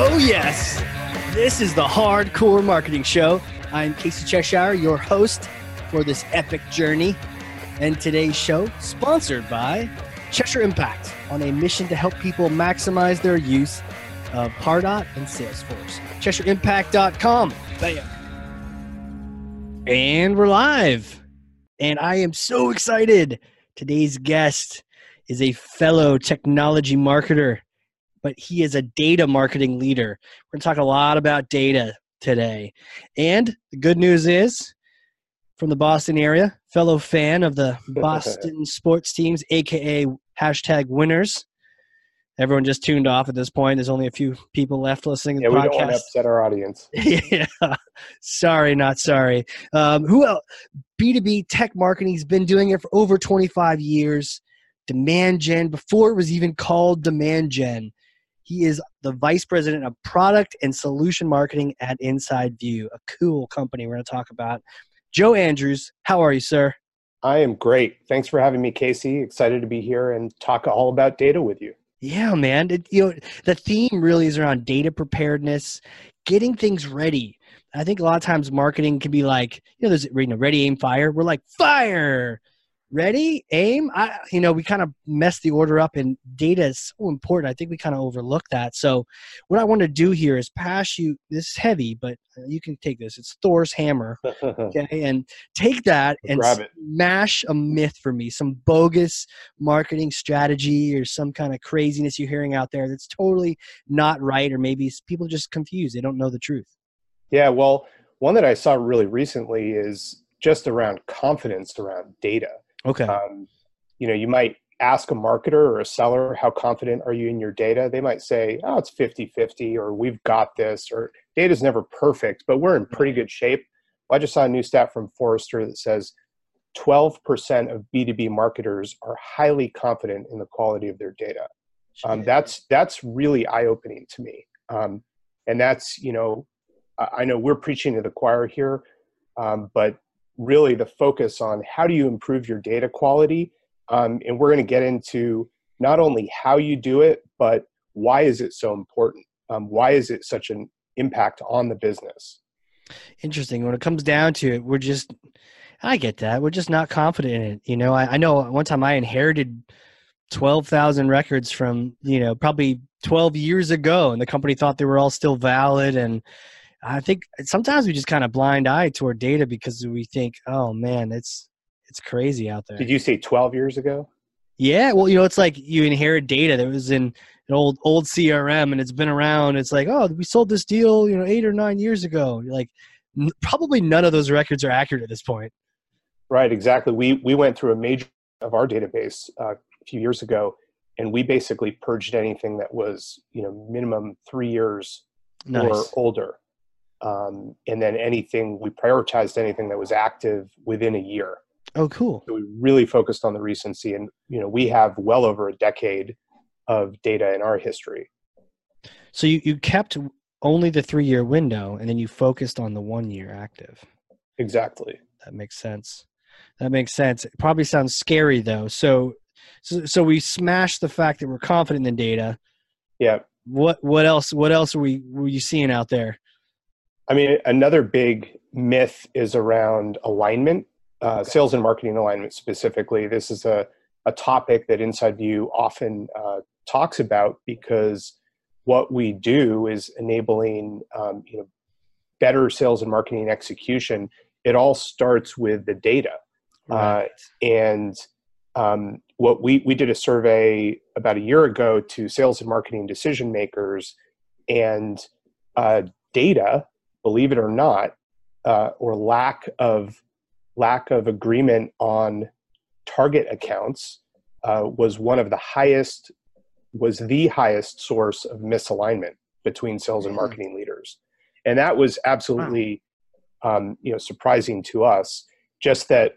Oh, yes. This is the Hardcore Marketing Show. I'm Casey Cheshire, your host for this epic journey. And today's show, sponsored by Cheshire Impact, on a mission to help people maximize their use of Pardot and Salesforce. CheshireImpact.com. Bam. And we're live. And I am so excited. Today's guest is a fellow technology marketer, but he is a data marketing leader. We're going to talk a lot about data today. And the good news is, from the Boston area, fellow fan of the Boston sports teams, aka #winners. Everyone just tuned off at this point. There's only a few people left listening to the podcast. We don't want to upset our audience. Yeah. Sorry, not sorry. Who else? B2B tech marketing has been doing it for over 25 years. Demand gen, before it was even called demand gen. He is the vice president of product and solution marketing at InsideView, a cool company we're going to talk about. Joe Andrews, how are you, sir? I am great. Thanks for having me, Casey. Excited to be here and talk all about data with you. Yeah, man. The theme really is around data preparedness, getting things ready. I think a lot of times marketing can be like, there's ready, aim, fire. We're like, fire! Ready, aim. We kind of messed the order up, and data is so important. I think we kind of overlook that. So what I want to do here is pass you, this is heavy, but you can take this. It's Thor's hammer. Okay. And take that and smash a myth for me, some bogus marketing strategy or some kind of craziness you're hearing out there that's totally not right. Or maybe people are just confused. They don't know the truth. Yeah. Well, one that I saw really recently is just around confidence around data. Okay. You might ask a marketer or a seller, how confident are you in your data? They might say, oh, it's 50-50, or we've got this, or data's never perfect, but we're in pretty good shape. Well, I just saw a new stat from Forrester that says 12% of B2B marketers are highly confident in the quality of their data. That's really eye-opening to me. And that's, I know we're preaching to the choir here, but really the focus on how do you improve your data quality. And we're going to get into not only how you do it, but why is it so important? Why is it such an impact on the business? Interesting. When it comes down to it, I get that. We're just not confident in it. I know one time I inherited 12,000 records from, probably 12 years ago, and the company thought they were all still valid. And I think sometimes we just kind of blind eye toward data because we think, oh man, it's crazy out there. Did you say 12 years ago? Yeah. Well, it's like you inherit data that was in an old CRM and it's been around. It's like, oh, we sold this deal, 8 or 9 years ago. You're like, probably none of those records are accurate at this point. Right. Exactly. We went through a major of our database a few years ago, and we basically purged anything that was, minimum 3 years or older. And then we prioritized anything that was active within a year. Oh, cool. So we really focused on the recency, and, we have well over a decade of data in our history. So you kept only the 3-year window, and then you focused on the 1-year active. Exactly. That makes sense. It probably sounds scary though. So we smashed the fact that we're confident in data. Yeah. What else were you seeing out there? I mean, another big myth is around alignment, sales and marketing alignment specifically. This is a topic that InsideView often talks about, because what we do is enabling better sales and marketing execution. It all starts with the data. Right. What we did a survey about a year ago to sales and marketing decision makers, and data, believe it or not, or lack of agreement on target accounts was the highest source of misalignment between sales and marketing leaders. And that was absolutely, surprising to us, just that,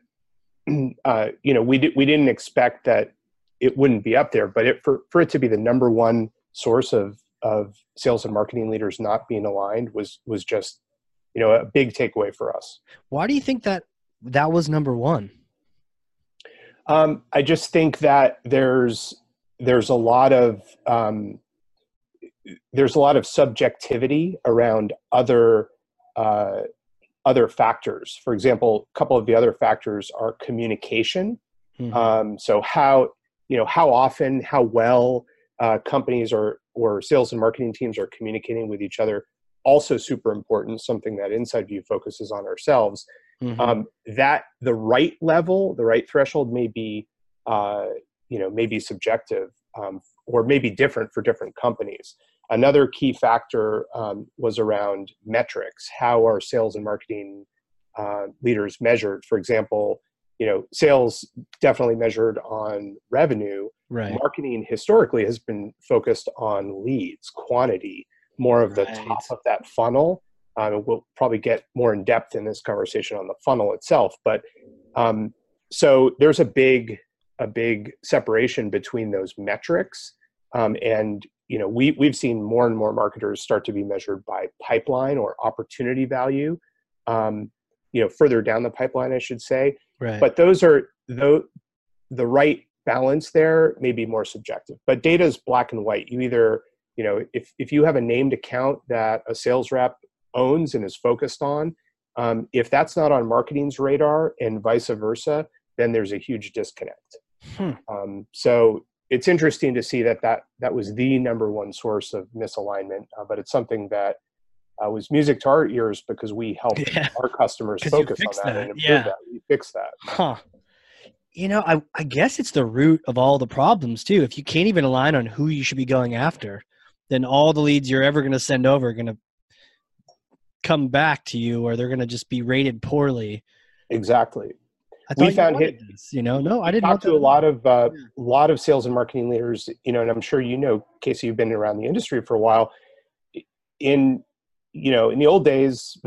we didn't expect that it wouldn't be up there, but for it to be the number one source of sales and marketing leaders not being aligned was just, a big takeaway for us. Why do you think that was number one? I just think that there's a lot of there's a lot of subjectivity around other factors. For example, a couple of the other factors are communication. Mm-hmm. So how often, how well companies or sales and marketing teams are communicating with each other, also super important, something that InsideView focuses on ourselves. Mm-hmm. That the right level, the right threshold may be, maybe subjective or maybe different for different companies. Another key factor was around metrics. How are sales and marketing leaders measured? For example, sales definitely measured on revenue. Right. Marketing historically has been focused on leads, quantity, more of the top of that funnel. We'll probably get more in depth in this conversation on the funnel itself. But so there's a big separation between those metrics. And we've seen more and more marketers start to be measured by pipeline or opportunity value, further down the pipeline, I should say. Right. But those are the right balance there may be more subjective. But data is black and white. You either, if you have a named account that a sales rep owns and is focused on, if that's not on marketing's radar and vice versa, then there's a huge disconnect. Hmm. So it's interesting to see that was the number one source of misalignment, but it's something that was music to our ears because we helped our customers focus on that and improve that. We fixed that. Huh. I guess it's the root of all the problems too. If you can't even align on who you should be going after, then all the leads you're ever going to send over are going to come back to you, or they're going to just be rated poorly. Exactly. We found I didn't talk to a lot of sales and marketing leaders, and I'm sure, Casey, you've been around the industry for a while. In the old days,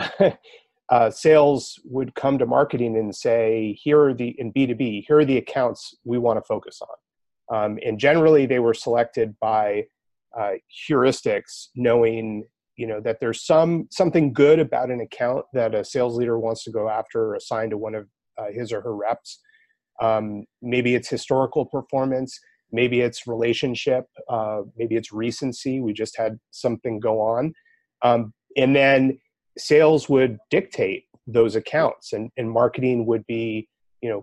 sales would come to marketing and say, in B2B, here are the accounts we want to focus on. And generally they were selected by heuristics, knowing, that there's something good about an account that a sales leader wants to go after or assign to one of his or her reps. Maybe it's historical performance. Maybe it's relationship. Maybe it's recency. We just had something go on. And then sales would dictate those accounts, and marketing would be,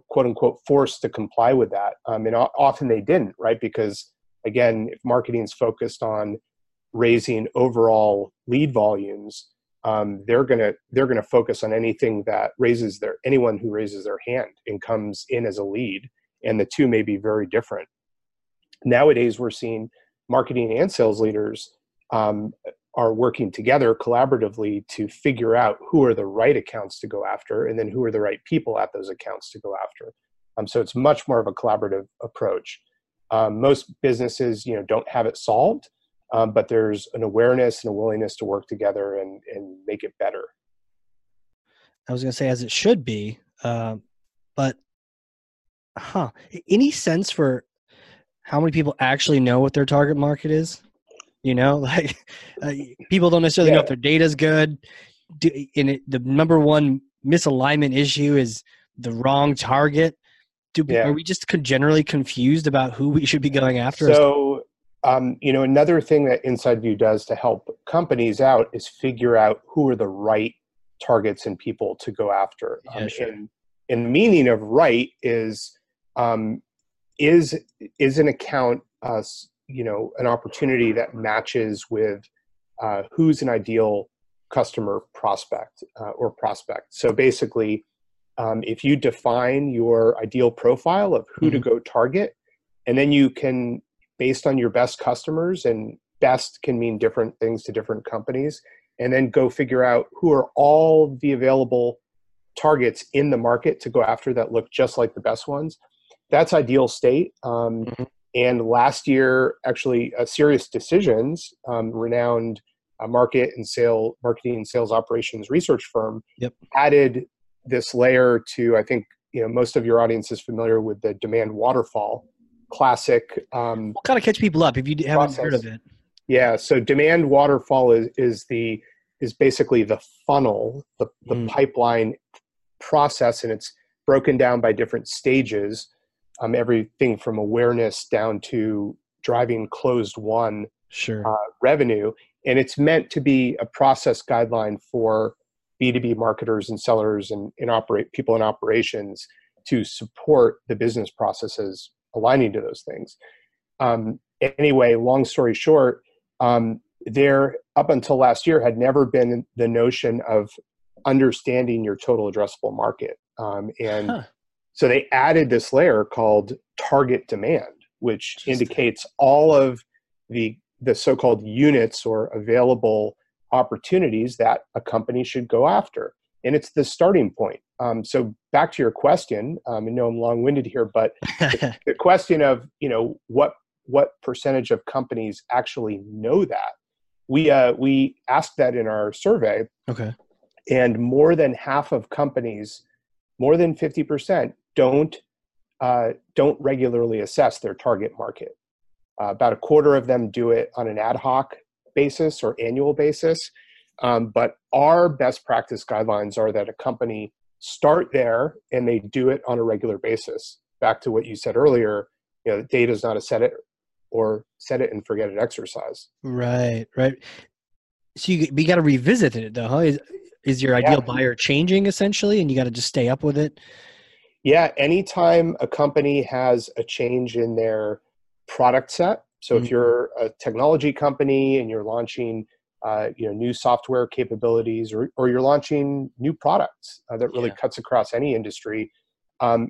quote unquote, forced to comply with that. And often they didn't, right? Because again, if marketing's focused on raising overall lead volumes, they're gonna focus on anything that anyone who raises their hand and comes in as a lead, and the two may be very different. Nowadays, we're seeing marketing and sales leaders are working together collaboratively to figure out who are the right accounts to go after, and then who are the right people at those accounts to go after. So it's much more of a collaborative approach. Most businesses, don't have it solved. But there's an awareness and a willingness to work together and make it better. I was going to say, as it should be, but any sense for how many people actually know what their target market is? People don't necessarily know if their data is good. The number one misalignment issue is the wrong target. Are we just generally confused about who we should be going after? So, another thing that InsideView does to help companies out is figure out who are the right targets and people to go after. And the meaning of right is an account, an opportunity that matches with who's an ideal customer prospect or prospect. So basically, if you define your ideal profile of who to go target, and then you can, based on your best customers, and best can mean different things to different companies, and then go figure out who are all the available targets in the market to go after that look just like the best ones. That's ideal state. And last year, actually, Serious Decisions, renowned marketing and sales operations research firm, added this layer to, I think, most of your audience is familiar with the demand waterfall. Classic. We'll kind of catch people up if you haven't heard of it. Yeah. So demand waterfall is basically the funnel, the pipeline process, and it's broken down by different stages. Everything from awareness down to driving closed one sure. Revenue. And it's meant to be a process guideline for B2B marketers and sellers and people in operations to support the business processes aligning to those things. Anyway, long story short, there, up until last year, had never been the notion of understanding your total addressable market. So they added this layer called target demand, which indicates all of the so-called units or available opportunities that a company should go after. And it's the starting point. So back to your question, I know I'm long-winded here, but the question of, what percentage of companies actually know that? We asked that in our survey. Okay. And more than half of companies, more than 50%, don't regularly assess their target market. About a quarter of them do it on an ad hoc basis or annual basis. But our best practice guidelines are that a company start there and they do it on a regular basis. Back to what you said earlier, data is not a set it and forget it exercise. Right. So you got to revisit it though, huh? Is your ideal buyer changing essentially, and you got to just stay up with it? Yeah. Anytime a company has a change in their product set. So if you're a technology company and you're launching new software capabilities or you're launching new products that really cuts across any industry,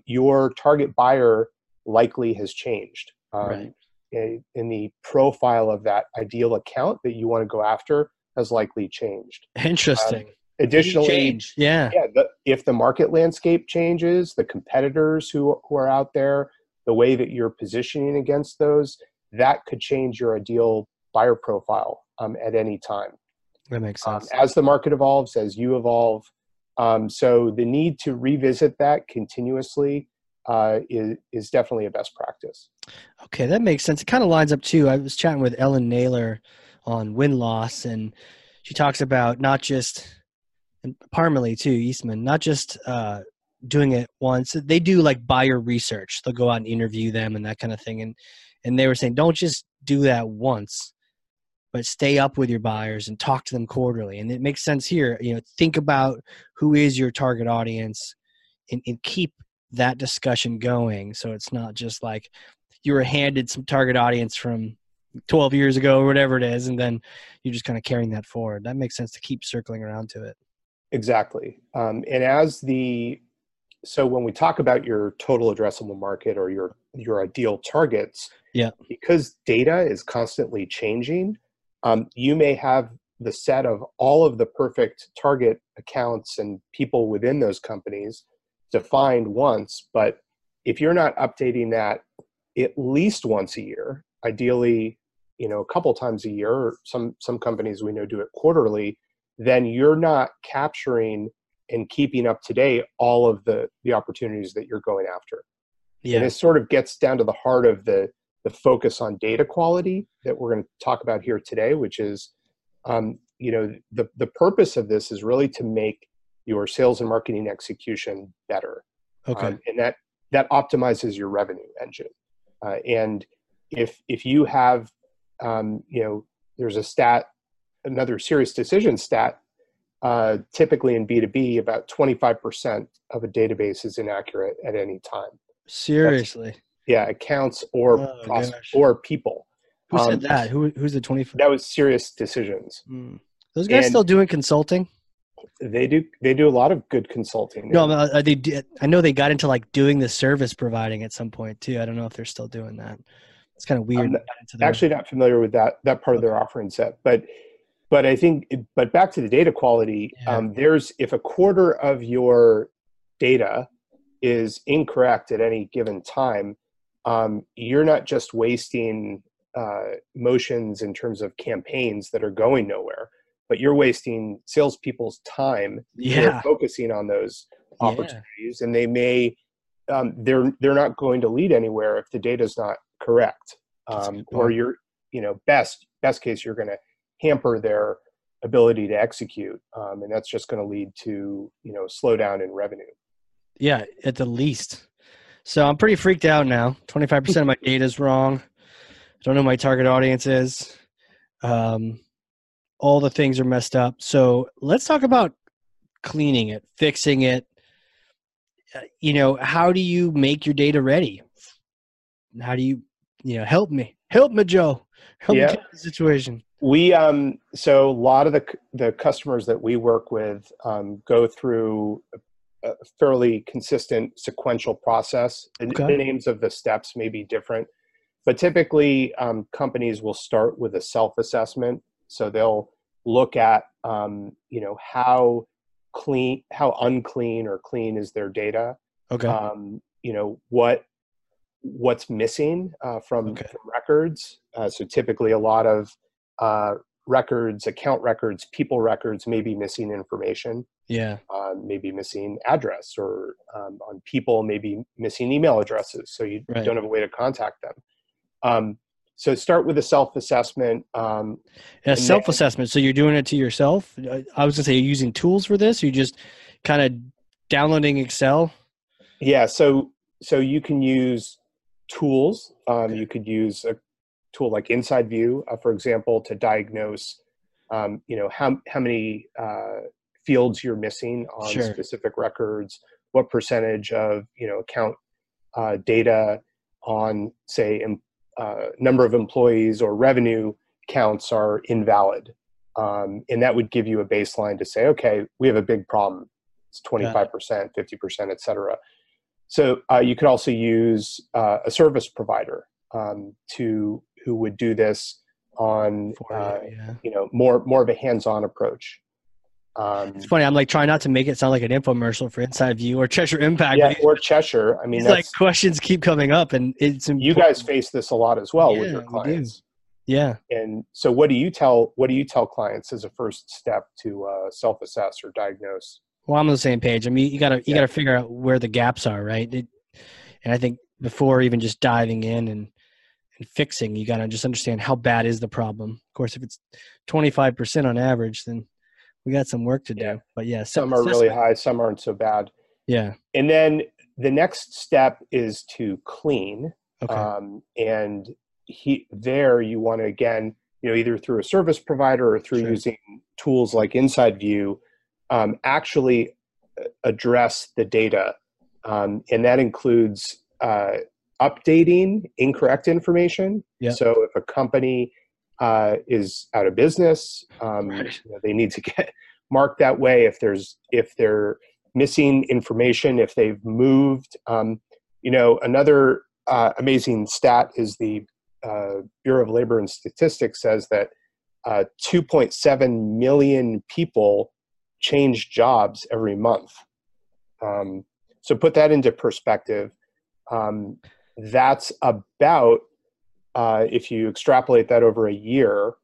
your target buyer likely has changed. Right. In the profile of that ideal account that you want to go after has likely changed. Interesting. Additionally, if the market landscape changes, the competitors who are out there, the way that you're positioning against those, that could change your ideal buyer profile at any time. That makes sense. As the market evolves, as you evolve. So the need to revisit that continuously is definitely a best practice. Okay, that makes sense. It kind of lines up too. I was chatting with Ellen Naylor on win-loss, and she talks about not just, and Parmalee too, Eastman, not just doing it once. They do like buyer research. They'll go out and interview them and that kind of thing. And they were saying, don't just do that once, but stay up with your buyers and talk to them quarterly. And it makes sense here. Think about who is your target audience and keep that discussion going. So it's not just like you were handed some target audience from 12 years ago or whatever it is, and then you're just kind of carrying that forward. That makes sense to keep circling around to it. Exactly. So when we talk about your total addressable market or your ideal targets, because data is constantly changing, you may have the set of all of the perfect target accounts and people within those companies defined once, but if you're not updating that at least once a year, ideally, a couple times a year, or some companies we know do it quarterly, then you're not capturing and keeping up to date all of the opportunities that you're going after. Yeah. And it sort of gets down to the heart of the focus on data quality that we're going to talk about here today, which is, the purpose of this is really to make your sales and marketing execution better. Okay. And that optimizes your revenue engine. And if you have, there's a stat, another serious decision stat, typically in B2B, about 25% of a database is inaccurate at any time. Seriously? Accounts or people. Who said that? Who's the 25? That was Serious Decisions. Those guys still doing consulting? They do a lot of good consulting. I know they got into like doing the service providing at some point too. I don't know if they're still doing that. It's kind of weird. I'm not familiar with that part of their offering set, But back to the data quality, if a quarter of your data is incorrect at any given time, you're not just wasting motions in terms of campaigns that are going nowhere, but you're wasting salespeople's time focusing on those opportunities. Yeah. And they may, they're not going to lead anywhere if the data is not correct. Or you're, best case, you're going to hamper their ability to execute. And that's just going to lead to, slowdown in revenue. Yeah, at the least. So I'm pretty freaked out now. 25% of my data is wrong. I don't know who my target audience is. All the things are messed up. So let's talk about cleaning it, fixing it. You know, how do you make your data ready? How do you, help me, Joe, help me get the situation. We, so a lot of the customers that we work with go through a fairly consistent sequential process. The names of the steps may be different, but typically companies will start with a self-assessment. So they'll look at, how unclean or clean is their data? Okay. What's missing from records? So typically a lot of records, account records, people records may be missing information. Yeah. Maybe missing address or on people, maybe missing email addresses. So you don't have a way to contact them. So start with a self-assessment. So you're doing it to yourself? I was going to say, are you using tools for this? Or you're just kind of downloading Excel? Yeah. So you can use tools. You could use a tool like InsideView, for example, to diagnose, how many fields you're missing on specific records, what percentage of, account data on, say, number of employees or revenue counts are invalid. And that would give you a baseline to say, okay, we have a big problem. It's 25%, 50%, et cetera. So you could also use a service provider who would do this on, more of a hands-on approach. It's funny. I'm like trying not to make it sound like an infomercial for InsideView or Cheshire Impact. Yeah, or Cheshire. I mean, questions keep coming up, and it's important. You guys face this a lot as well with your clients. Yeah. And so, what do you tell clients as a first step to self-assess or diagnose? Well, I'm on the same page. I mean, you gotta figure out where the gaps are, right? And I think before even just diving in and fixing, you gotta just understand how bad is the problem. Of course, if it's 25% on average, then we got some work to do, but some are really high, some aren't so bad. Yeah. And then the next step is to clean. Okay. You want to, again, either through a service provider or through using tools like InsideView, actually address the data. And that includes updating incorrect information. Yeah. So if a company is out of business. They need to get marked that way. If they're missing information, if they've moved, another amazing stat is the Bureau of Labor and Statistics says that 2.7 million people change jobs every month. So put that into perspective. That's about if you extrapolate that over a year,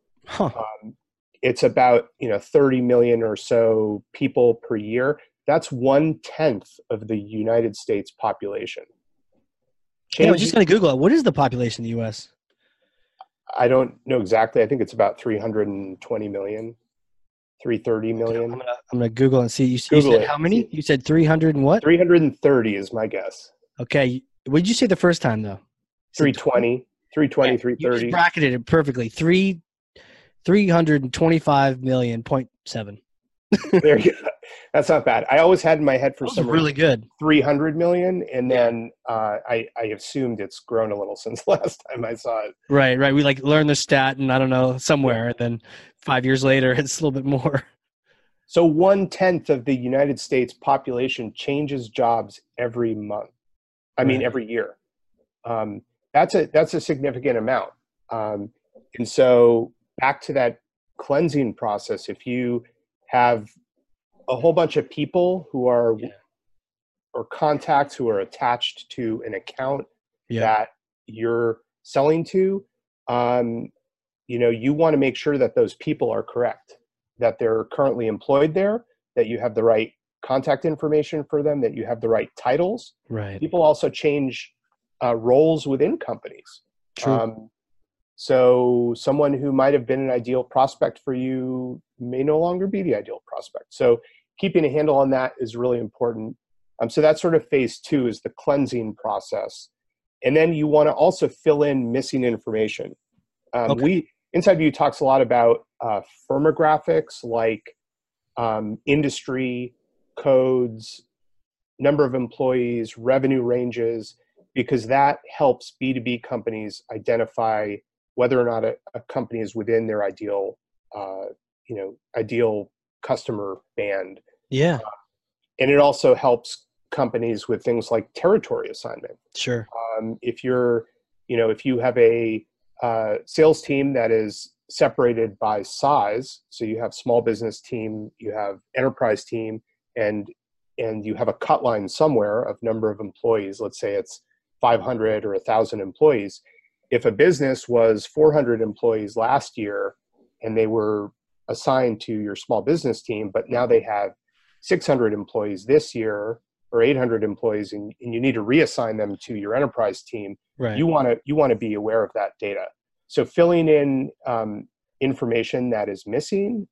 it's about 30 million or so people per year. That's 1/10 of the United States population. I was just going to Google it. What is the population of the U.S.? I don't know exactly. I think it's about 320 million, 330 million. I'm going to Google and see. You said how many? You said 300 and what? 330 is my guess. Okay. What did you say the first time, though? 320. 320, yeah, 330. You bracketed it perfectly. 325.7 million. There you go. That's not bad. I always had in my head for some reason really good 300 million, and then I assumed it's grown a little since last time I saw it. Right. We learned the stat, and I don't know somewhere, and then 5 years later, it's a little bit more. So 1/10 of the United States population changes jobs every month. I mean, every year. That's a significant amount. And so back to that cleansing process, if you have a whole bunch of people who are or contacts who are attached to an account that you're selling to, you want to make sure that those people are correct, that they're currently employed there, that you have the right contact information for them, that you have the right titles. Right. People also change roles within companies. True. So someone who might have been an ideal prospect for you may no longer be the ideal prospect. So keeping a handle on that is really important. So that's sort of phase two, is the cleansing process. And then you want to also fill in missing information. InsideView talks a lot about firmographics like industry, codes, number of employees, revenue ranges, because that helps B2B companies identify whether or not a company is within their ideal, ideal customer band. Yeah. And it also helps companies with things like territory assignment. Sure. If you have a sales team that is separated by size, so you have small business team, you have enterprise team, and you have a cut line somewhere of number of employees, let's say it's 500 or 1,000 employees. If a business was 400 employees last year and they were assigned to your small business team, but now they have 600 employees this year or 800 employees, and you need to reassign them to your enterprise team, right. You want to be aware of that data. So filling in information that is missing,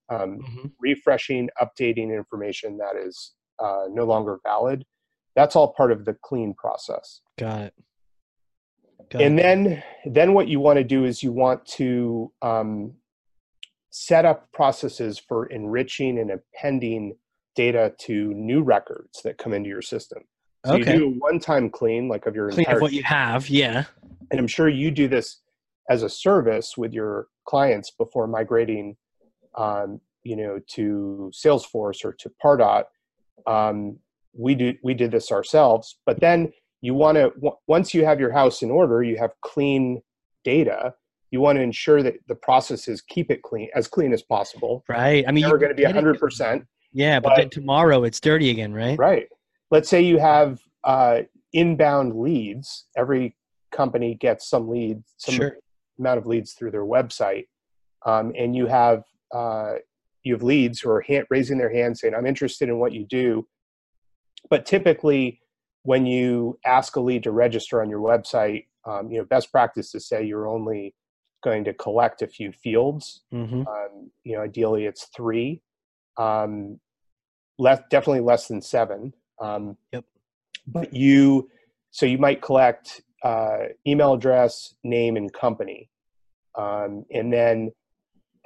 refreshing, updating information that is no longer valid, that's all part of the clean process. Got it. Then what you want to do is you want to set up processes for enriching and appending data to new records that come into your system. So you do a one-time clean, like of your clean entire of what you have, yeah. And I'm sure you do this as a service with your clients before migrating, to Salesforce or to Pardot. We did this ourselves, but then you want to, once you have your house in order, you have clean data. You want to ensure that the processes keep it clean as possible. Right. I mean, you're never going to be 100%. Yeah, but then tomorrow it's dirty again, right? Right. Let's say you have inbound leads. Every company gets some leads, some amount of leads through their website, and you have leads who are raising their hand saying, "I'm interested in what you do." But typically, when you ask a lead to register on your website, best practice to say you're only going to collect a few fields. Mm-hmm. Ideally, it's 3. Definitely less than 7. Yep. But you might collect email address, name, and company. And then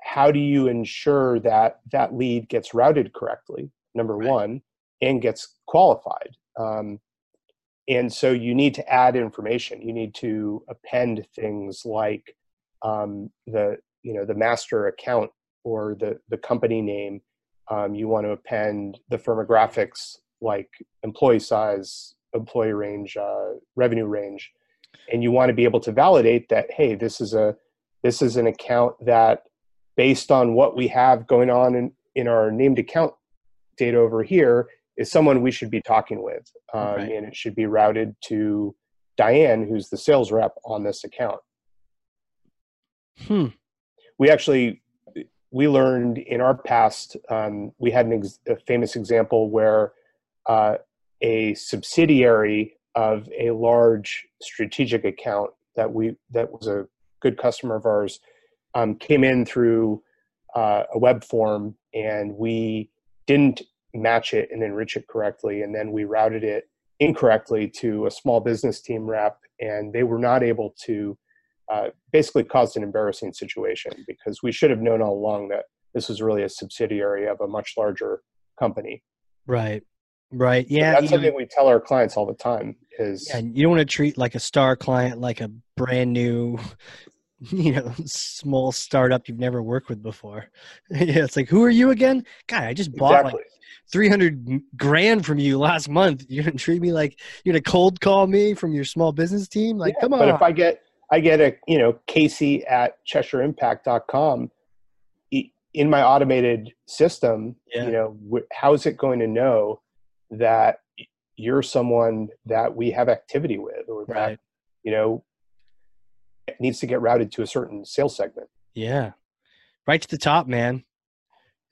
how do you ensure that that lead gets routed correctly, number one, and gets qualified? And so you need to add information. You need to append things like the master account or the company name. You want to append the firmographics like employee size, employee range, revenue range, and you want to be able to validate that, hey, this is an account that, based on what we have going on in our named account data over here, is someone we should be talking with, and it should be routed to Diane, who's the sales rep on this account. We learned in our past, we had a famous example where a subsidiary of a large strategic account that was a good customer of ours came in through a web form, and we didn't match it and enrich it correctly, and then we routed it incorrectly to a small business team rep, and they were not able to. Basically caused an embarrassing situation because we should have known all along that this was really a subsidiary of a much larger company. Right. Yeah. So that's something we tell our clients all the time is... And you don't want to treat like a star client like a brand new, small startup you've never worked with before. Yeah. It's like, who are you again? God, I just bought like 300 grand from you last month. You're going to treat me like you're going to cold call me from your small business team? Like, come on. But if I get a, Casey at CheshireImpact.com in my automated system, how's it going to know that you're someone that we have activity with or that, needs to get routed to a certain sales segment? Yeah. Right to the top, man.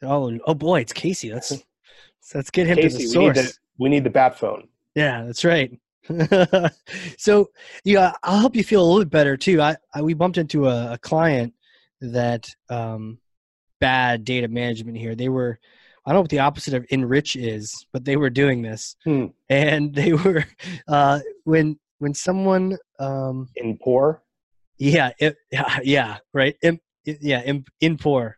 Oh boy, it's Casey. Let's get him Casey, to the source. We need the bat phone. Yeah, that's right. So, I'll help you feel a little bit better too. We bumped into a client that bad data management here. They were, I don't know what the opposite of enrich is, but they were doing this, and they were when someone in poor. Yeah, right. yeah, in poor.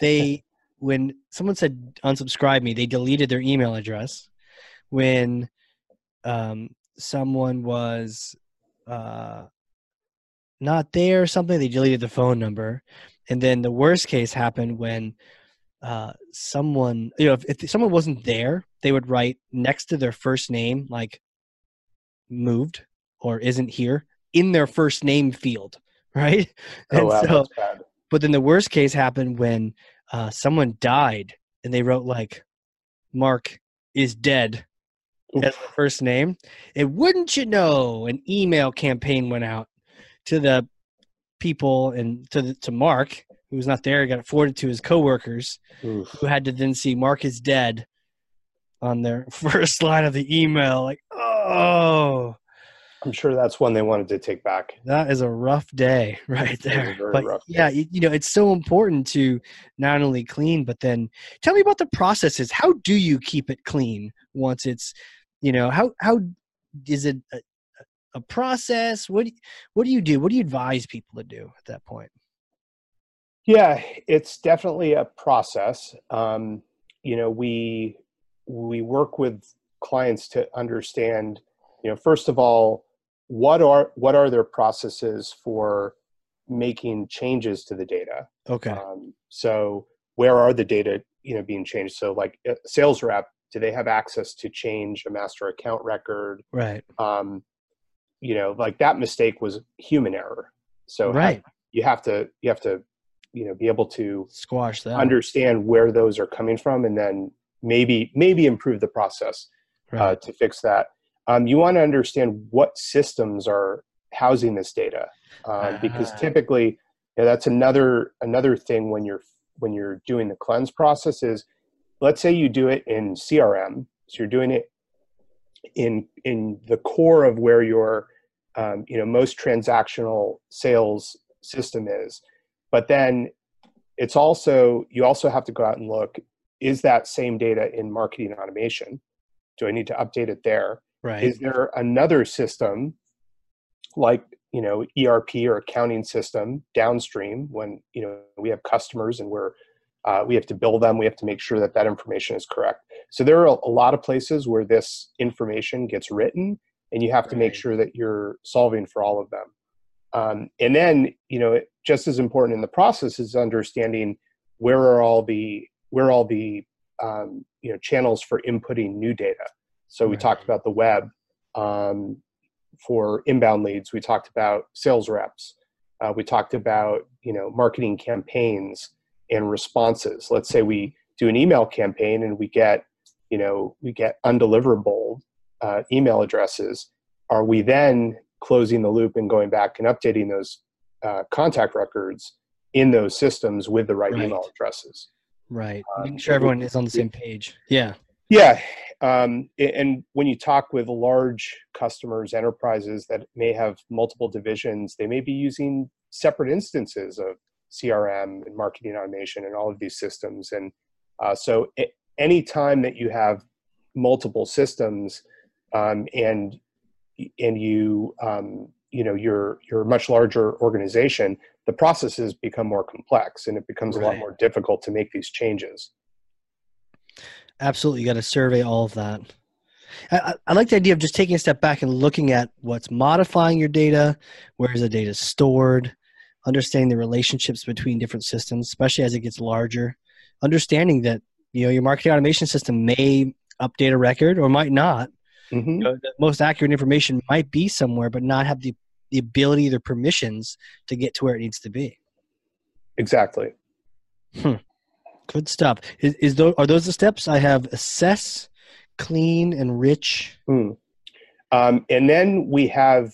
They, when someone said unsubscribe me, they deleted their email address. When someone was not there or something, they deleted the phone number. And then the worst case happened when someone, you know, if someone wasn't there, they would write next to their first name, like moved or isn't here in their first name field. Right. Oh, and wow, so, but then the worst case happened when someone died and they wrote like Mark is dead. Oof. As the first name. And wouldn't you know, an email campaign went out to the people and to Mark, who was not there. He got it forwarded to his coworkers, oof, who had to then see Mark is dead on their first line of the email. Like, oh, I'm sure that's one they wanted to take back. That is a rough day right there. But yeah, you know, it's so important to not only clean, but then tell me about the processes. How do you keep it clean once it's, you know, how is it a process? What do you do? What do you advise people to do at that point? Yeah, it's definitely a process. You know, we work with clients to understand, you know, first of all, what are their processes for making changes to the data? Okay. So where are the data, you know, being changed? So like a sales rep, do they have access to change a master account record? Right. You know, like that mistake was human error. So right, you have to, you know, be able to squash that, understand where those are coming from, and then maybe improve the process, right, to fix that. You want to understand what systems are housing this data, because typically, you know, that's another thing when you're doing the cleanse process is, let's say you do it in CRM, so you're doing it in the core of where your you know, most transactional sales system is, but then it's also, you also have to go out and look, is that same data in marketing automation? Do I need to update it there? Right. Is there another system, like, you know, ERP or accounting system downstream, when, you know, we have customers and we have to bill them, we have to make sure that information is correct. So there are a lot of places where this information gets written, and you have to make sure that you're solving for all of them. And then, you know, just as important in the process is understanding where are all the you know, channels for inputting new data. So we talked about the web for inbound leads. We talked about sales reps. We talked about, you know, marketing campaigns and responses. Let's say we do an email campaign and we get undeliverable email addresses. Are we then closing the loop and going back and updating those contact records in those systems with the right email addresses? Right. Making sure everyone is on the same page. Yeah. Yeah. And when you talk with large customers, enterprises that may have multiple divisions, they may be using separate instances of CRM and marketing automation and all of these systems. And so any time that you have multiple systems, and you, you know, you're a much larger organization, the processes become more complex and it becomes a lot more difficult to make these changes. Absolutely. You got to survey all of that. I like the idea of just taking a step back and looking at what's modifying your data, where's the data stored, understanding the relationships between different systems, especially as it gets larger, understanding that, you know, your marketing automation system may update a record or might not. Mm-hmm. You know, the most accurate information might be somewhere, but not have the ability, the permissions to get to where it needs to be. Exactly. Good stuff. Are those the steps? I have assess, clean, and enrich. And then we have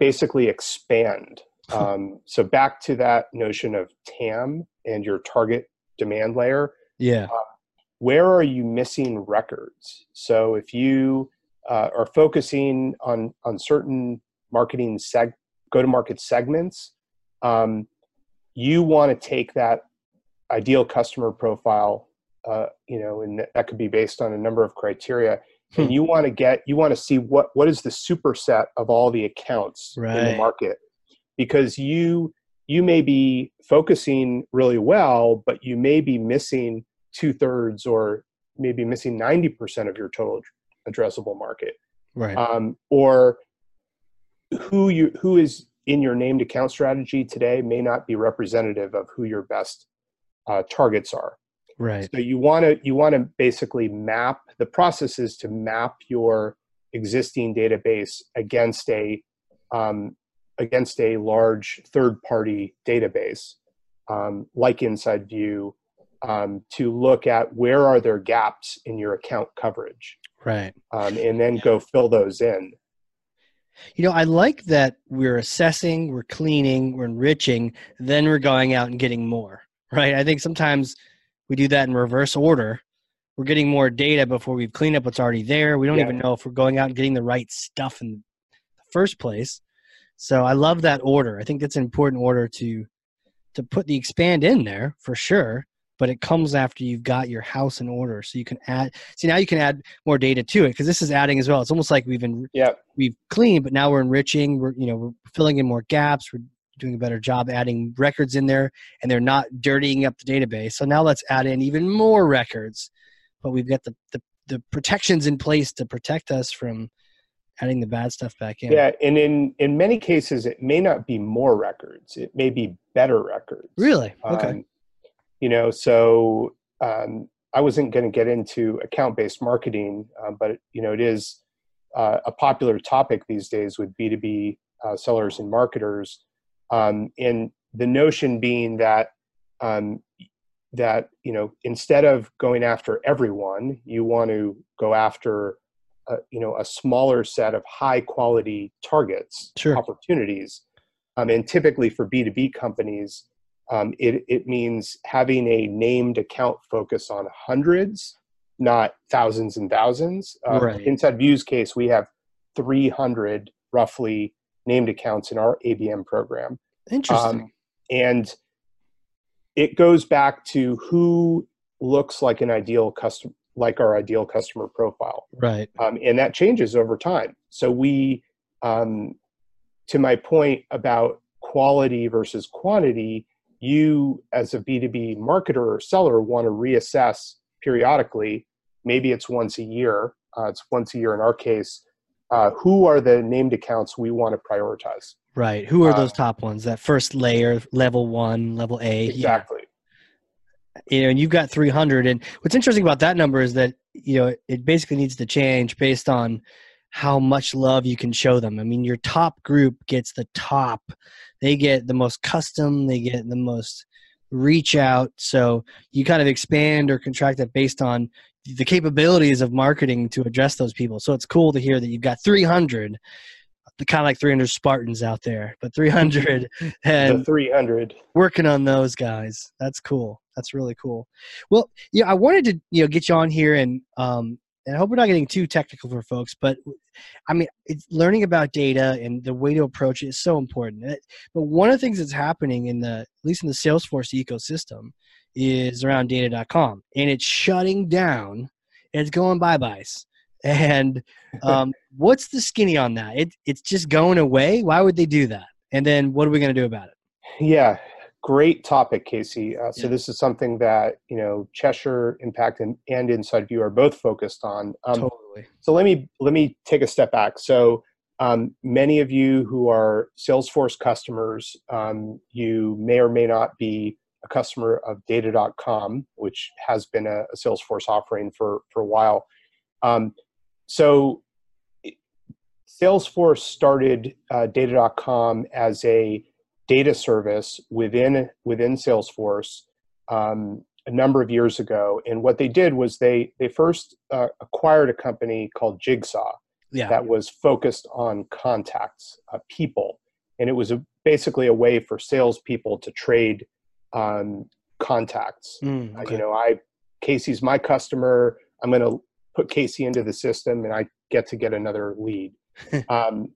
basically expand. So back to that notion of TAM and your target demand layer. Yeah. Where are you missing records? So if you are focusing on certain marketing go-to-market segments, you want to take that ideal customer profile, you know, and that could be based on a number of criteria. And you want to see what is the superset of all the accounts in the market, because you you may be focusing really well, but you may be missing 2/3 or maybe missing 90% of your total addressable market. Right. Or who is in your named account strategy today may not be representative of who your best targets are. Right. So you want to basically map the processes to map your existing database against a large third-party database like InsideView to look at where are there gaps in your account coverage. Right. And then go fill those in. You know, I like that we're assessing, we're cleaning, we're enriching, then we're going out and getting more, right? I think sometimes we do that in reverse order. We're getting more data before we've cleaned up what's already there. We don't even know if we're going out and getting the right stuff in the first place. So I love that order. I think that's an important order to put the expand in there for sure, but it comes after you've got your house in order. So you can add, see now you can add more data to it because this is adding as well. It's almost like we've cleaned, but now we're enriching, we're filling in more gaps, we're doing a better job adding records in there, and they're not dirtying up the database. So now let's add in even more records, but we've got the protections in place to protect us from adding the bad stuff back in. Yeah, and in many cases, it may not be more records. It may be better records. Really? Okay. I wasn't going to get into account-based marketing, but, it is a popular topic these days with B2B sellers and marketers. And the notion being that, instead of going after everyone, you want to go after, a smaller set of high-quality targets, opportunities. And typically for B2B companies, it means having a named account focus on hundreds, not thousands and thousands. Right. InsideView's case, we have 300 roughly named accounts in our ABM program. Interesting. And it goes back to who looks like an ideal customer, like our ideal customer profile. Right. And that changes over time. So we, to my point about quality versus quantity, you as a B2B marketer or seller want to reassess periodically. Maybe it's once a year. It's once a year in our case. Who are the named accounts we want to prioritize? Right. Who are those top ones? That first layer, level one, level A. Exactly. Yeah. And you've got 300. And what's interesting about that number is that, it basically needs to change based on how much love you can show them. I mean, your top group gets the top. They get the most custom. They get the most reach out. So you kind of expand or contract that based on the capabilities of marketing to address those people. So it's cool to hear that you've got 300, kind of like 300 Spartans out there, but 300 and the 300 working on those guys. That's cool. That's really cool. Well, I wanted to get you on here and I hope we're not getting too technical for folks, but I mean, it's learning about data and the way to approach it is so important. But one of the things that's happening at least in the Salesforce ecosystem is around data.com, and it's shutting down and it's going bye-byes. And what's the skinny on that? It's just going away. Why would they do that? And then what are we going to do about it? Yeah. Great topic, Casey. This is something that, Cheshire Impact and InsideView are both focused on. Totally. So let me take a step back. So many of you who are Salesforce customers, you may or may not be a customer of Data.com, which has been a Salesforce offering for a while. So Salesforce started Data.com as a data service within Salesforce a number of years ago. And what they did was they first acquired a company called Jigsaw that was focused on contacts, people. And it was basically a way for salespeople to trade contacts. Okay. Casey's my customer. I'm going to put Casey into the system and I get to get another lead. And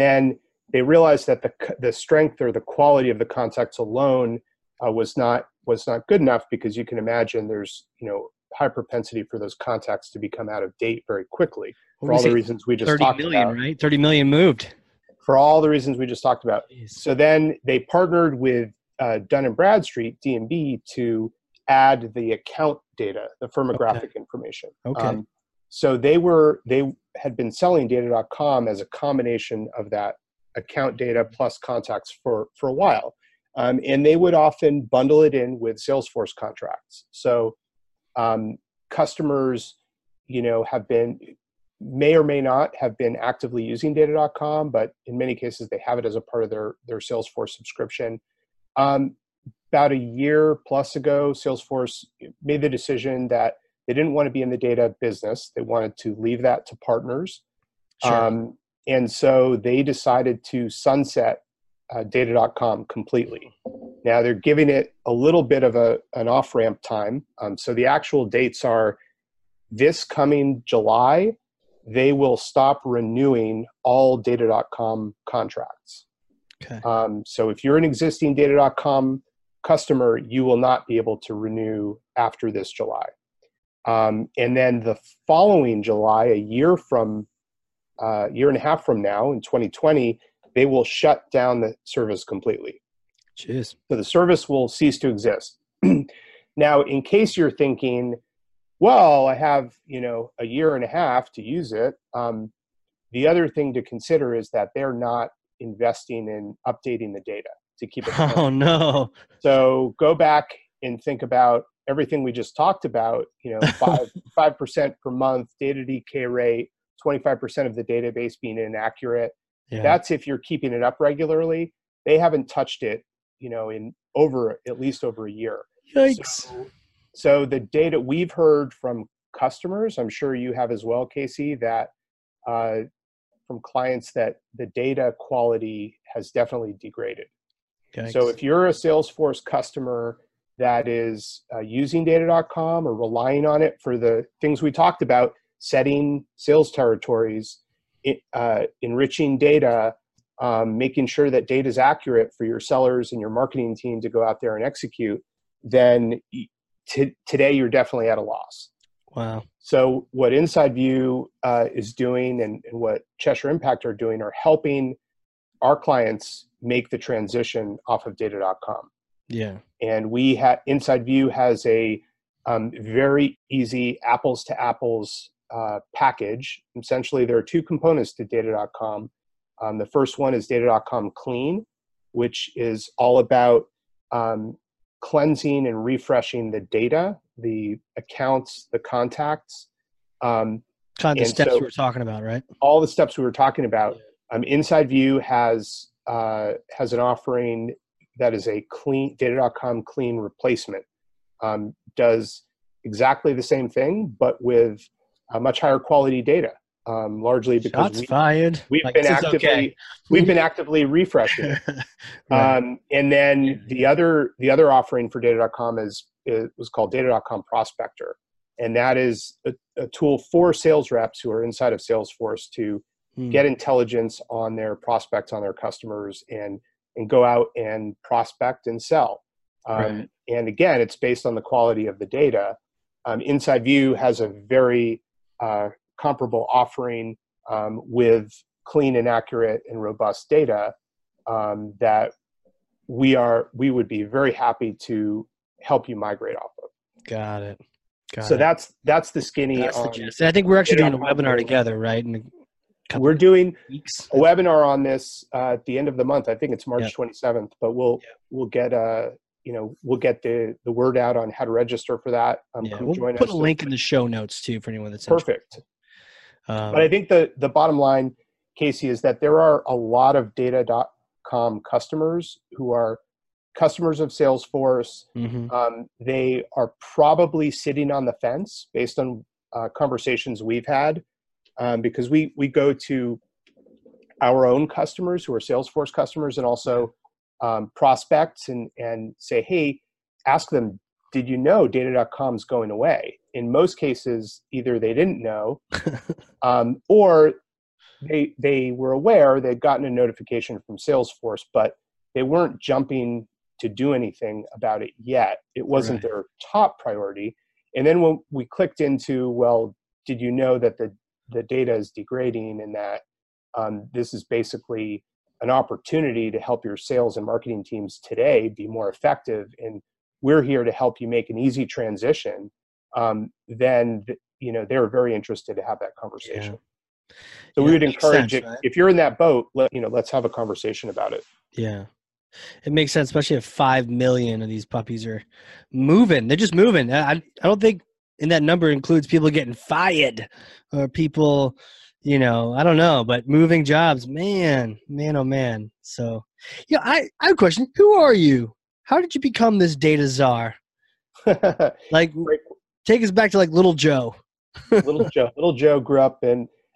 then they realized that the strength or the quality of the contacts alone was not good enough, because you can imagine there's high propensity for those contacts to become out of date very quickly for all the reasons we just talked about. 30 million moved. for all the reasons we just talked about. So then they partnered with Dun and Bradstreet, D&B, to add the account data, the firmographic information. So they had been selling Data.com as a combination of that account data plus contacts for a while. And they would often bundle it in with Salesforce contracts. So customers, you know, may or may not have been actively using Data.com, but in many cases they have it as a part of their Salesforce subscription. About a year plus ago, Salesforce made the decision that they didn't want to be in the data business. They wanted to leave that to partners. And so they decided to sunset Data.com completely. Now they're giving it a little bit of an off-ramp time. So the actual dates are this coming July, they will stop renewing all Data.com contracts. So if you're an existing Data.com customer, you will not be able to renew after this July. And then the following July, a year and a half from now, in 2020, they will shut down the service completely. So the service will cease to exist. Now, in case you're thinking, well, I have, you know, a year and a half to use it. The other thing to consider is that they're not investing in updating the data to keep it current. So go back and think about everything we just talked about, you know, 5% per month data decay rate, 25% of the database being inaccurate. That's if you're keeping it up regularly. They haven't touched it, you know, in at least over a year. So the data we've heard from customers, I'm sure you have as well, Casey, that from clients that the data quality has definitely degraded. So if you're a Salesforce customer that is using Data.com or relying on it for the things we talked about, setting sales territories, enriching data, making sure that data is accurate for your sellers and your marketing team to go out there and execute, then today you're definitely at a loss. So what InsideView is doing and what Cheshire Impact are doing are helping our clients make the transition off of Data.com. And we InsideView has a very easy apples to apples package. Essentially, there are two components to Data.com. The first one is Data.com Clean, which is all about cleansing and refreshing the data, the accounts, the contacts. Kind of the steps we were talking about, right? All the steps we were talking about. InsideView has an offering that is a clean Data.com Clean replacement. Does exactly the same thing, but with much higher quality data. Largely because we've been actively refreshing it. And then the other offering for Data.com was called Data.com Prospector, and that is a tool for sales reps who are inside of Salesforce to get intelligence on their prospects, on their customers, and go out and prospect and sell. And again, it's based on the quality of the data. InsideView has a very comparable offering with clean and accurate and robust data that we would be very happy to help you migrate off of. Got it. That's the skinny. I think we're actually doing a webinar together, right? We're doing a webinar on this at the end of the month. I think it's March 27th, but we'll get we'll get the word out on how to register for that. We'll put a link in the show notes too for anyone that's interested. But I think the bottom line, Casey, is that there are a lot of Data.com customers who are customers of Salesforce. They are probably sitting on the fence based on conversations we've had, because we go to our own customers who are Salesforce customers and also prospects and say, hey, ask them, did you know Data.com's going away? In most cases, either they didn't know or they were aware, they'd gotten a notification from Salesforce, but they weren't jumping to do anything about it yet. It wasn't their top priority. And then when we clicked into, well, did you know that the data is degrading and that this is basically an opportunity to help your sales and marketing teams today be more effective. And we're here to help you make an easy transition. Then, you know, they were very interested to have that conversation. Yeah. So we would encourage it, right? If you're in that boat, let's have a conversation about it. Yeah. It makes sense, especially if 5 million of these puppies are moving. They're just moving. I don't think in that number includes people getting fired or people, I don't know, but moving jobs, man, oh man. So, I have a question. Who are you? How did you become this data czar? Take us back to Little Joe. Little Joe grew up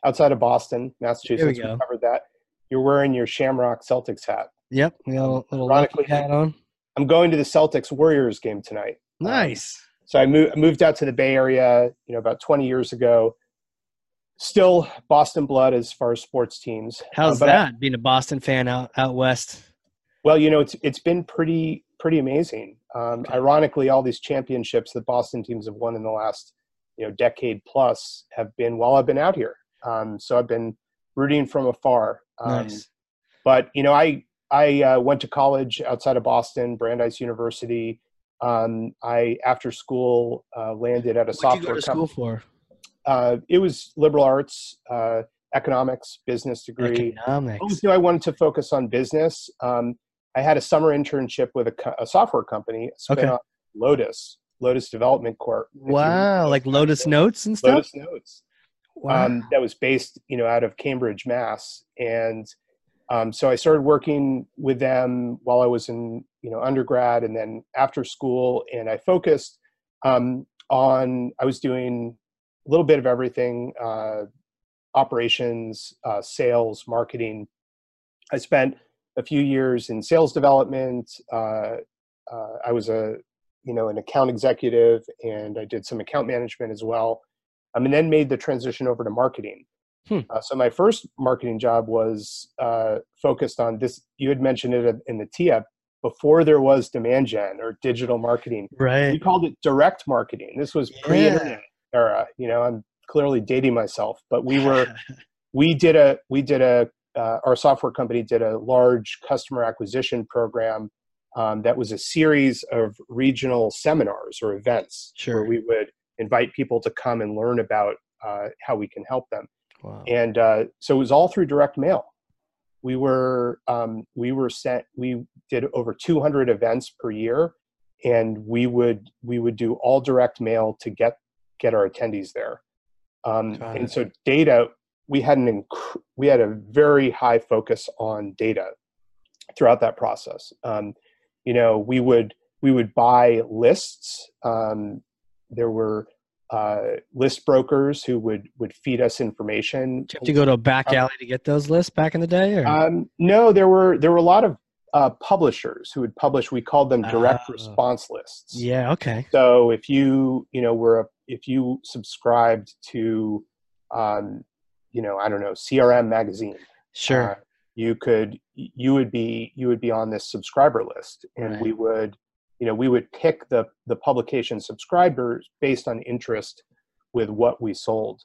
outside of Boston, Massachusetts. We covered that. You're wearing your Shamrock Celtics hat. Yep. We got a little lucky hat on. I'm going to the Celtics Warriors game tonight. Nice. So I moved out to the Bay Area, about 20 years ago. Still Boston blood as far as sports teams. How's that, being a Boston fan out West? Well, it's been pretty amazing. Ironically, all these championships that Boston teams have won in the last, decade plus have been while I've been out here. So I've been rooting from afar. Nice. But, I went to college outside of Boston, Brandeis University. I, after school, landed at a software company. What did you go to school for? It was liberal arts, economics, business degree. Economics. I wanted to focus on business. I had a summer internship with a software company, spin-off Lotus Development Corp. Wow, like Lotus Notes and stuff? Lotus Notes. Wow. That was based, out of Cambridge, Mass. And so I started working with them while I was in, undergrad and then after school. And I focused I was doing a little bit of everything, operations, sales, marketing. I spent a few years in sales development. I was an account executive, and I did some account management as well. And then made the transition over to marketing. So my first marketing job was focused on this. You had mentioned it in the tee-up before there was demand gen or digital marketing. Right. We called it direct marketing. This was pre-internet era. I'm clearly dating myself, but our software company did a large customer acquisition program that was a series of regional seminars or events where we would invite people to come and learn about how we can help them. Wow. And so it was all through direct mail. We did over 200 events per year, and we would do all direct mail to get our attendees there. And so data, we had a very high focus on data throughout that process. We would buy lists. There were list brokers who would feed us information. Did you have to go to a back alley to get those lists back in the day? Or? No, there were a lot of publishers who would publish. We called them direct response lists. Yeah, okay. So if you subscribed to CRM magazine, you would be on this subscriber list, and right. we would pick the publication subscribers based on interest with what we sold.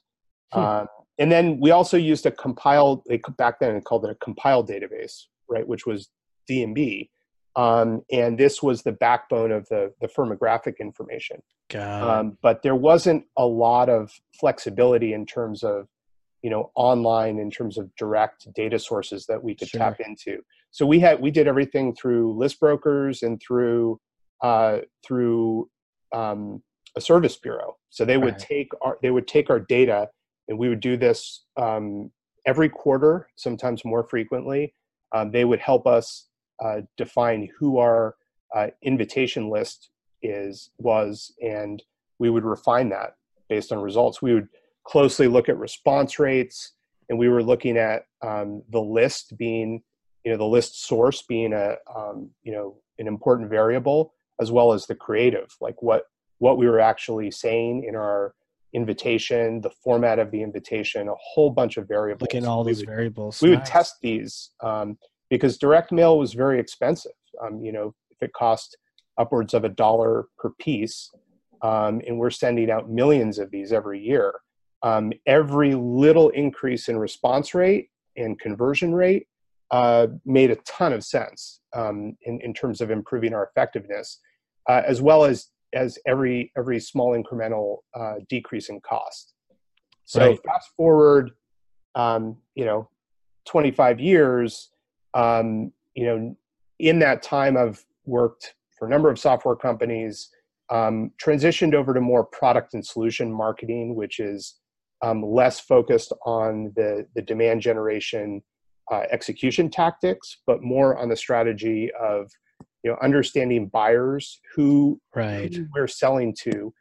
And then we also used back then they called it a compile database, right, which was DMB. And this was the backbone of the firmographic information. But there wasn't a lot of flexibility in terms of, online, in terms of direct data sources that we could tap into. So we did everything through list brokers and through a service bureau. So they would take our data, and we would do this every quarter, sometimes more frequently. They would help us define who our invitation list was, and we would refine that based on results. We would closely look at response rates, and we were looking at the list source being an important variable, as well as the creative, like what we were actually saying in our invitation, the format of the invitation, a whole bunch of variables. Looking at all these variables. We would test these because direct mail was very expensive. If it cost upwards of $1 per piece, and we're sending out millions of these every year, every little increase in response rate and conversion rate made a ton of sense in terms of improving our effectiveness, as well as every small incremental decrease in cost. So right. Fast forward, 25 years, in that time I've worked for a number of software companies, transitioned over to more product and solution marketing, which is less focused on the demand generation execution tactics, but more on the strategy of understanding buyers who we're selling to,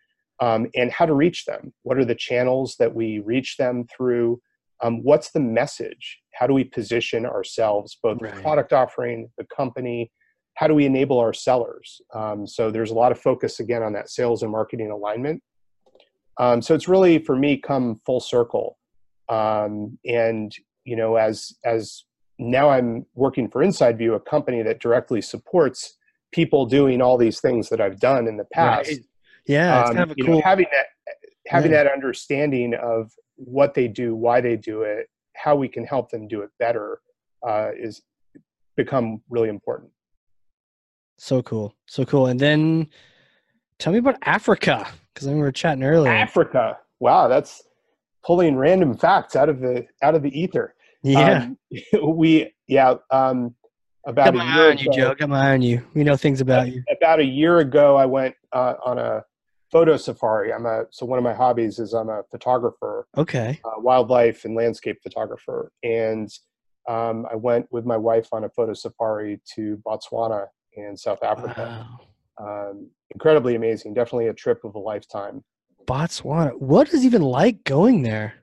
and how to reach them. What are the channels that we reach them through? What's the message? How do we position ourselves, both the product offering, the company? How do we enable our sellers? So there's a lot of focus, again, on that sales and marketing alignment. So it's really, for me, come full circle. As now I'm working for InsideView, a company that directly supports people doing all these things that I've done in the past. Right. Yeah, it's kind of a cool... having that understanding of what they do, why they do it, how we can help them do it better is become really important. So cool. And then tell me about Africa, because I remember chatting earlier. Africa. Wow, that's pulling random facts out of the ether. Yeah. About come a year on ago, you, Joe. Come on you. We know things about you. About a year ago, I went on a photo safari. So one of my hobbies is I'm a photographer. Okay. Wildlife and landscape photographer. And I went with my wife on a photo safari to Botswana in South Africa. Wow. Incredibly amazing. Definitely a trip of a lifetime. Botswana. What is even like going there?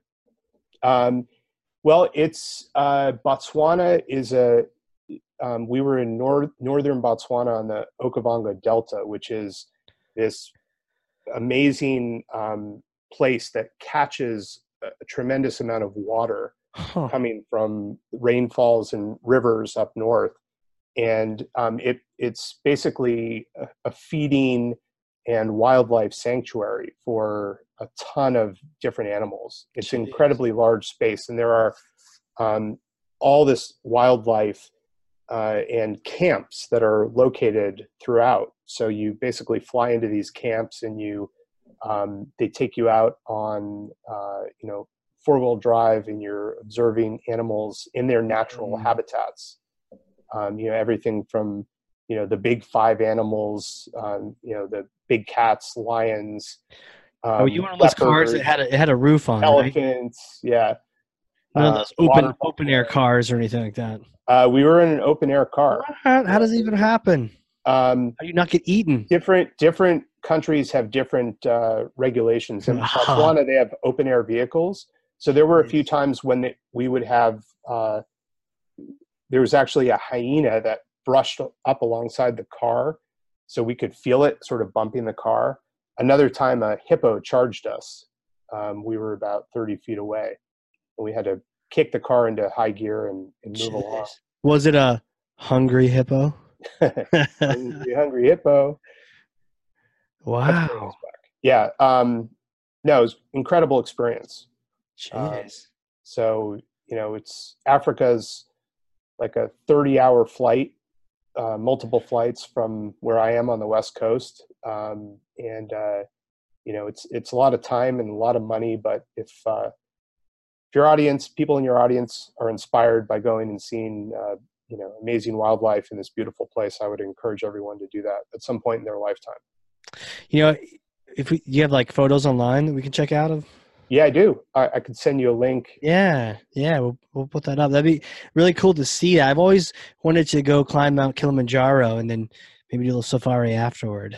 Well, it's Botswana is a. We were in northern Botswana on the Okavango Delta, which is this amazing place that catches a tremendous amount of water coming from rainfalls and rivers up north. And it's basically a feeding and wildlife sanctuary for a ton of different animals. It's an incredibly large space, and there are all this wildlife and camps that are located throughout. So you basically fly into these camps, and you they take you out on four-wheel drive, and you're observing animals in their natural habitats. Everything from, the big five animals, the big cats, lions. You one of those cars that had a roof on it? Elephants, right? Yeah. None of those open-air cars or anything like that? We were in an open-air car. What? How does it even happen? How do you not get eaten? Different countries have different regulations. In Botswana, they have open-air vehicles. So there were a few times when we would have there was actually a hyena that brushed up alongside the car, so we could feel it sort of bumping the car. Another time, a hippo charged us. We were about 30 feet away, and we had to kick the car into high gear and move along. Was it a hungry hippo? Hungry hippo. Wow. Yeah. No, it was an incredible experience. It's Africa's like a 30-hour flight, multiple flights from where I am on the West Coast. It's a lot of time and a lot of money, but if people in your audience are inspired by going and seeing, amazing wildlife in this beautiful place, I would encourage everyone to do that at some point in their lifetime. You have like photos online that we can check out of? Yeah, I do. I could send you a link. Yeah, we'll put that up. That'd be really cool to see. I've always wanted to go climb Mount Kilimanjaro and then maybe do a little safari afterward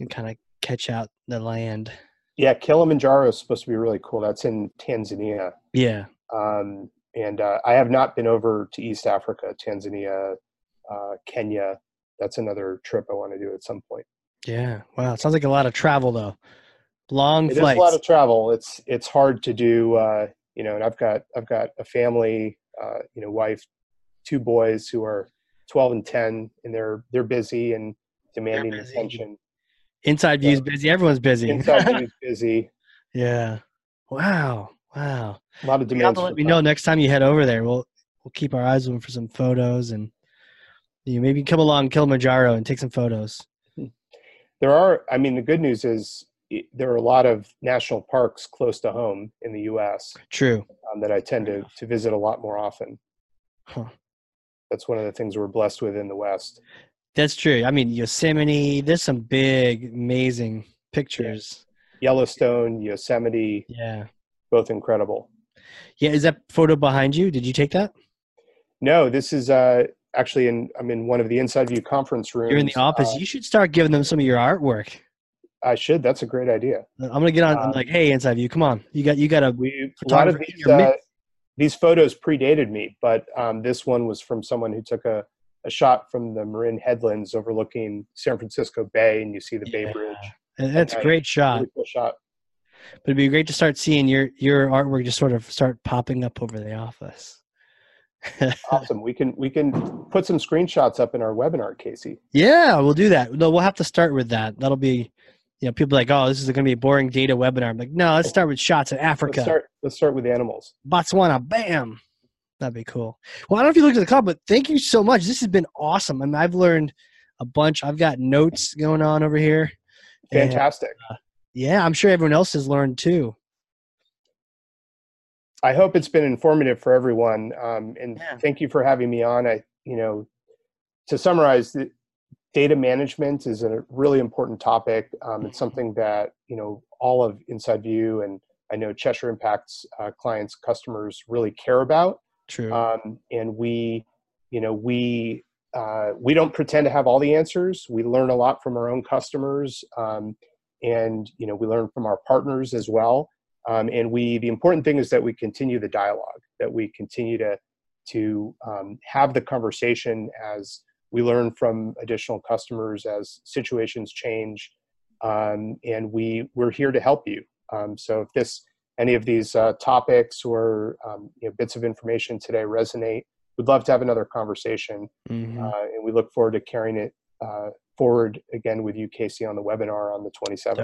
and kind of catch out the land. Yeah, Kilimanjaro is supposed to be really cool. That's in Tanzania. Yeah. I have not been over to East Africa, Tanzania, Kenya. That's another trip I want to do at some point. Yeah. Wow. It sounds like a lot of travel, though. Long flights. It's a lot of travel. It's hard to do, and I've got a family, wife, two boys who are 12 and 10, and they're busy and demanding attention. InsideView is busy. Everyone's busy. InsideView is busy. Yeah. Wow. A lot of demand. You have to let me know next time you head over there. Well, we'll keep our eyes open for some photos, and you maybe come along Kilimanjaro and take some photos. There are, I mean, the good news is there are a lot of national parks close to home in the U.S. True. That I tend to visit a lot more often. Huh. That's one of the things we're blessed with in the West. That's true. I mean, Yosemite, there's some big, amazing pictures. Yeah. Yellowstone, Yosemite. Yeah. Both incredible. Yeah. Is that photo behind you? Did you take that? No, this is, actually, I'm in one of the InsideView conference rooms. You're in the office. You should start giving them some of your artwork. I should. That's a great idea. I'm gonna get on. I'm like, hey, InsideView, come on. A lot of these photos predated me, but this one was from someone who took a shot from the Marin Headlands overlooking San Francisco Bay, and you see the Bay Bridge. And that's a great shot. Really cool shot. But it'd be great to start seeing your artwork just sort of start popping up over the office. Awesome. We can put some screenshots up in our webinar, Casey. Yeah, we'll do that. No, we'll have to start with that. That'll be, you know, people are like, oh, this is going to be a boring data webinar. I'm like, no, let's start with shots in Africa. Let's start with animals. Botswana, bam. That'd be cool. Well, I don't know if you looked at the clock, but thank you so much. This has been awesome. I mean, I've learned a bunch. I've got notes going on over here. Fantastic. And, yeah, I'm sure everyone else has learned too. I hope it's been informative for everyone, and thank you for having me on. To summarize, data management is a really important topic. It's something that all of InsideView and I know Cheshire Impact's clients, customers really care about. True. And we don't pretend to have all the answers. We learn a lot from our own customers, and we learn from our partners as well. The important thing is that we continue the dialogue, that we continue to have the conversation as we learn from additional customers, as situations change, and we're here to help you. So if any of these topics or bits of information today resonate, we'd love to have another conversation, and we look forward to carrying it forward again with you, Casey, on the webinar on the 27th.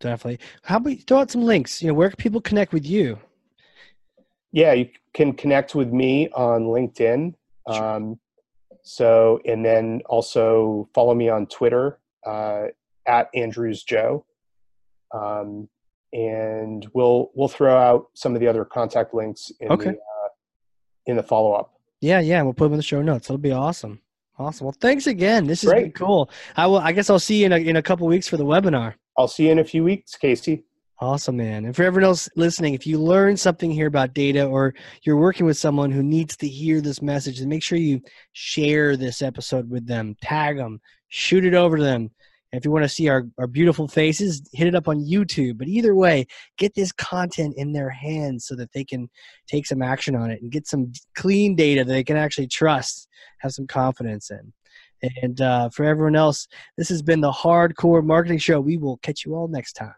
Definitely. How about you throw out some links? Where can people connect with you? Yeah, you can connect with me on LinkedIn. And then also follow me on Twitter at Andrews Joe. And we'll throw out some of the other contact links in the follow up. Yeah, we'll put them in the show notes. It'll be awesome. Awesome. Well, thanks again. This has been cool. I guess I'll see you in a couple of weeks for the webinar. I'll see you in a few weeks, Casey. Awesome, man. And for everyone else listening, if you learn something here about data or you're working with someone who needs to hear this message, then make sure you share this episode with them, tag them, shoot it over to them. And if you want to see our beautiful faces, hit it up on YouTube. But either way, get this content in their hands so that they can take some action on it and get some clean data that they can actually trust, have some confidence in. And for everyone else, this has been the Hardcore Marketing Show. We will catch you all next time.